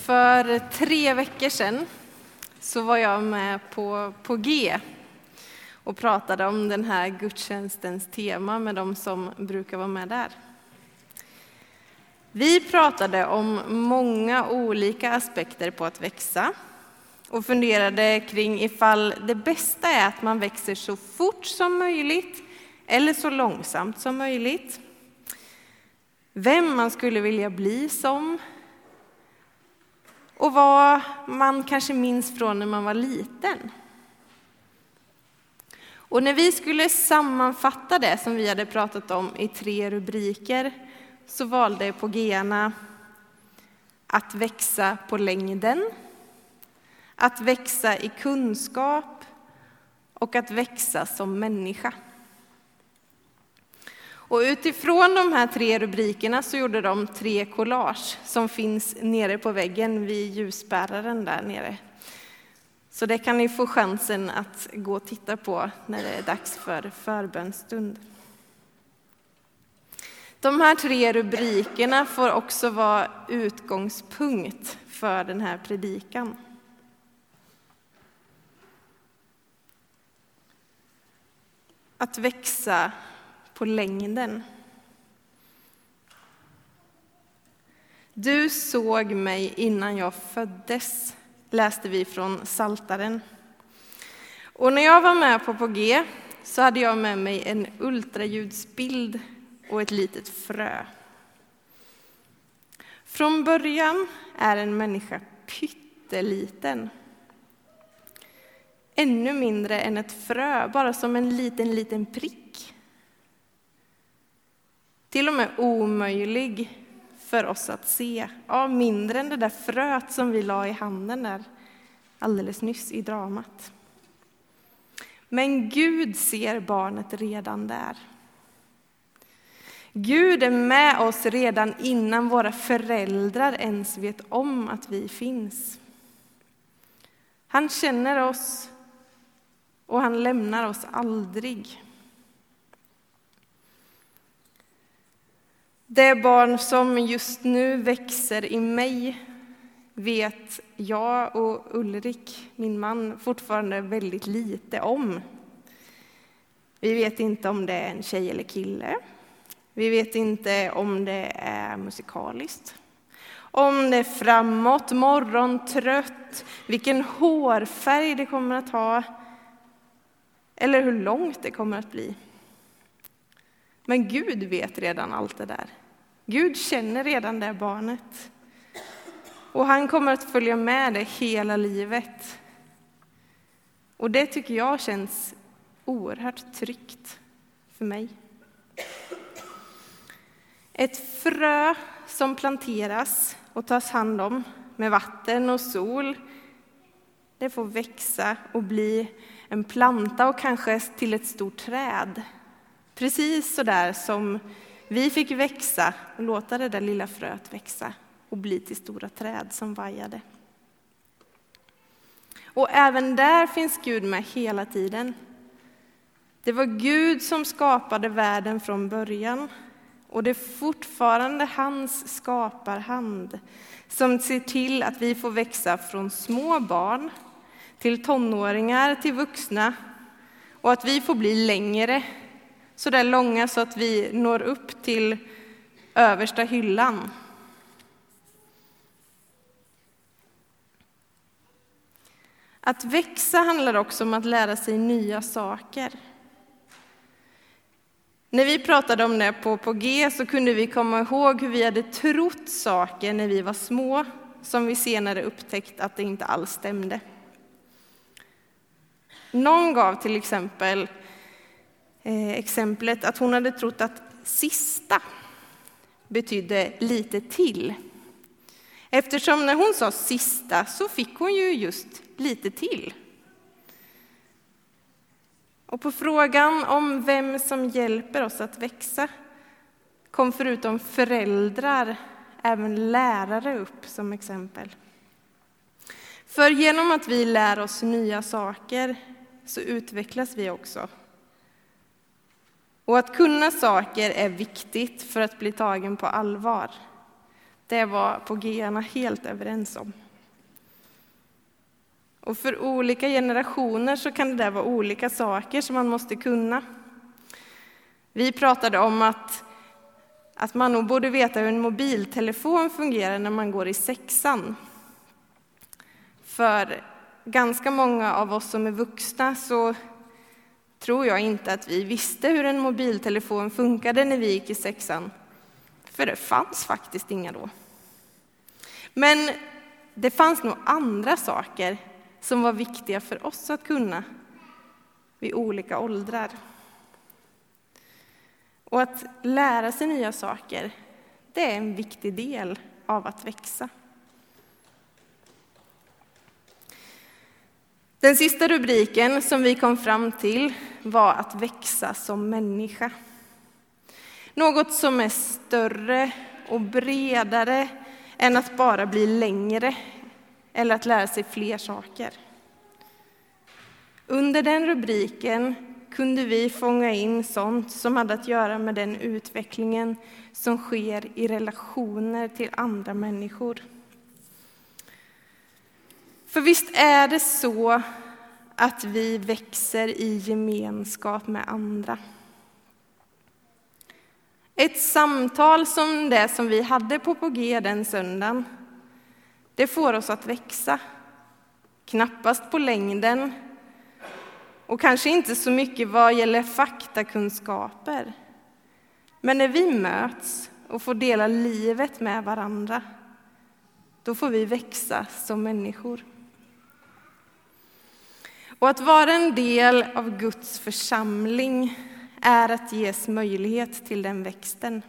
För 3 veckor sedan så var jag med på G och pratade om den här gudstjänstens tema med de som brukar vara med där. Vi pratade om många olika aspekter på att växa och funderade kring ifall det bästa är att man växer så fort som möjligt eller så långsamt som möjligt. Vem man skulle vilja bli som och vad man kanske minns från när man var liten. Och när vi skulle sammanfatta det som vi hade pratat om i 3 rubriker så valde Pogena att växa på längden, att växa i kunskap och att växa som människa. Och utifrån de här 3 rubrikerna så gjorde de 3 collage som finns nere på väggen vid ljusbäraren där nere. Så det kan ni få chansen att gå och titta på när det är dags för förbönstund. De här 3 rubrikerna får också vara utgångspunkt för den här predikan. Att växa på längden. Du såg mig innan jag föddes, läste vi från Saltaren. Och när jag var med på G så hade jag med mig en ultraljudsbild och ett litet frö. Från början är en människa pytteliten. Ännu mindre än ett frö, bara som en liten prick. Till och med omöjlig för oss att se. Ja, mindre än det där fröet som vi la i handen där alldeles nyss i dramat. Men Gud ser barnet redan där. Gud är med oss redan innan våra föräldrar ens vet om att vi finns. Han känner oss och han lämnar oss aldrig. Det barn som just nu växer i mig vet jag och Ulrik, min man, fortfarande väldigt lite om. Vi vet inte om det är en tjej eller kille. Vi vet inte om det är musikaliskt, om det är framåt, morgontrött, vilken hårfärg det kommer att ha eller hur långt det kommer att bli. Men Gud vet redan allt det där. Gud känner redan det barnet. Och han kommer att följa med det hela livet. Och det tycker jag känns oerhört tryggt för mig. Ett frö som planteras och tas hand om med vatten och sol, det får växa och bli en planta och kanske till ett stort träd. Precis så där som vi fick växa och låta det där lilla fröet växa och bli till stora träd som vajade. Och även där finns Gud med hela tiden. Det var Gud som skapade världen från början. Och det är fortfarande hans skaparhand som ser till att vi får växa från små barn till tonåringar, till vuxna. Och att vi får bli längre, så där långa så att vi når upp till översta hyllan. Att växa handlar också om att lära sig nya saker. När vi pratade om det på G så kunde vi komma ihåg hur vi hade trott saker när vi var små som vi senare upptäckt att det inte alls stämde. Någon gav till exempel exemplet att hon hade trott att sista betydde lite till. Eftersom när hon sa sista så fick hon ju just lite till. Och på frågan om vem som hjälper oss att växa kom förutom föräldrar även lärare upp som exempel. För genom att vi lär oss nya saker så utvecklas vi också. Och att kunna saker är viktigt för att bli tagen på allvar. Det var Pågearna helt överens om. Och för olika generationer så kan det där vara olika saker som man måste kunna. Vi pratade om att man nog borde veta hur en mobiltelefon fungerar när man går i sexan. För ganska många av oss som är vuxna så tror jag inte att vi visste hur en mobiltelefon funkade när vi gick i sexan. För det fanns faktiskt inga då. Men det fanns nog andra saker som var viktiga för oss att kunna vid olika åldrar. Och att lära sig nya saker, det är en viktig del av att växa. Den sista rubriken som vi kom fram till var att växa som människa. Något som är större och bredare än att bara bli längre eller att lära sig fler saker. Under den rubriken kunde vi fånga in sånt som hade att göra med den utvecklingen som sker i relationer till andra människor. För visst är det så att vi växer i gemenskap med andra. Ett samtal som det som vi hade på Påge den söndagen, det får oss att växa. Knappast på längden och kanske inte så mycket vad gäller faktakunskaper. Men när vi möts och får dela livet med varandra, då får vi växa som människor. Och att vara en del av Guds församling är att ges möjlighet till den växten.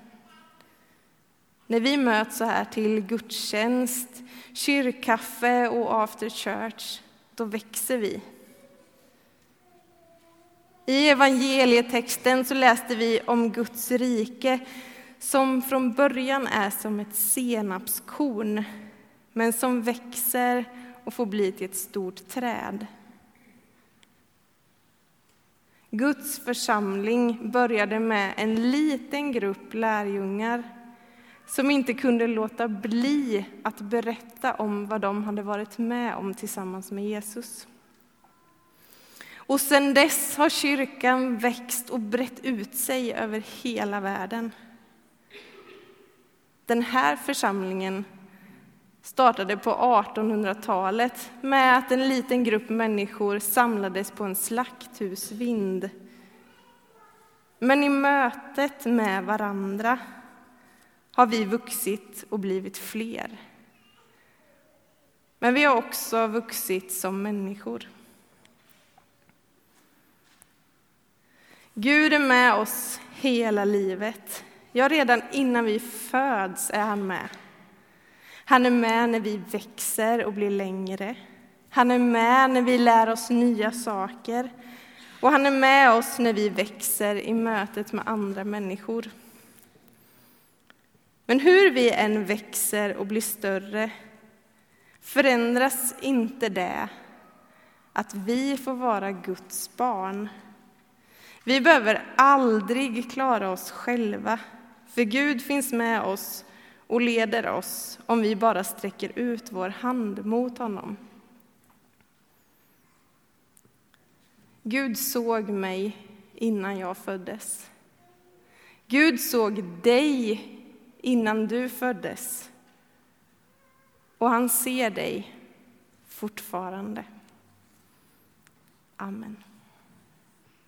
När vi möts så här till gudstjänst, kyrkkaffe och after church, då växer vi. I evangelietexten så läste vi om Guds rike som från början är som ett senapskorn, men som växer och får bli till ett stort träd. Guds församling började med en liten grupp lärjungar som inte kunde låta bli att berätta om vad de hade varit med om tillsammans med Jesus. Och sedan dess har kyrkan växt och brett ut sig över hela världen. Den här församlingen startade på 1800-talet med att en liten grupp människor samlades på en slakthusvind. Men i mötet med varandra har vi vuxit och blivit fler. Men vi har också vuxit som människor. Gud är med oss hela livet. Ja, redan innan vi föds är han med. Han är med när vi växer och blir längre. Han är med när vi lär oss nya saker. Och han är med oss när vi växer i mötet med andra människor. Men hur vi än växer och blir större förändras inte det att vi får vara Guds barn. Vi behöver aldrig klara oss själva, för Gud finns med oss och leder oss om vi bara sträcker ut vår hand mot honom. Gud såg mig innan jag föddes. Gud såg dig innan du föddes. Och han ser dig fortfarande. Amen.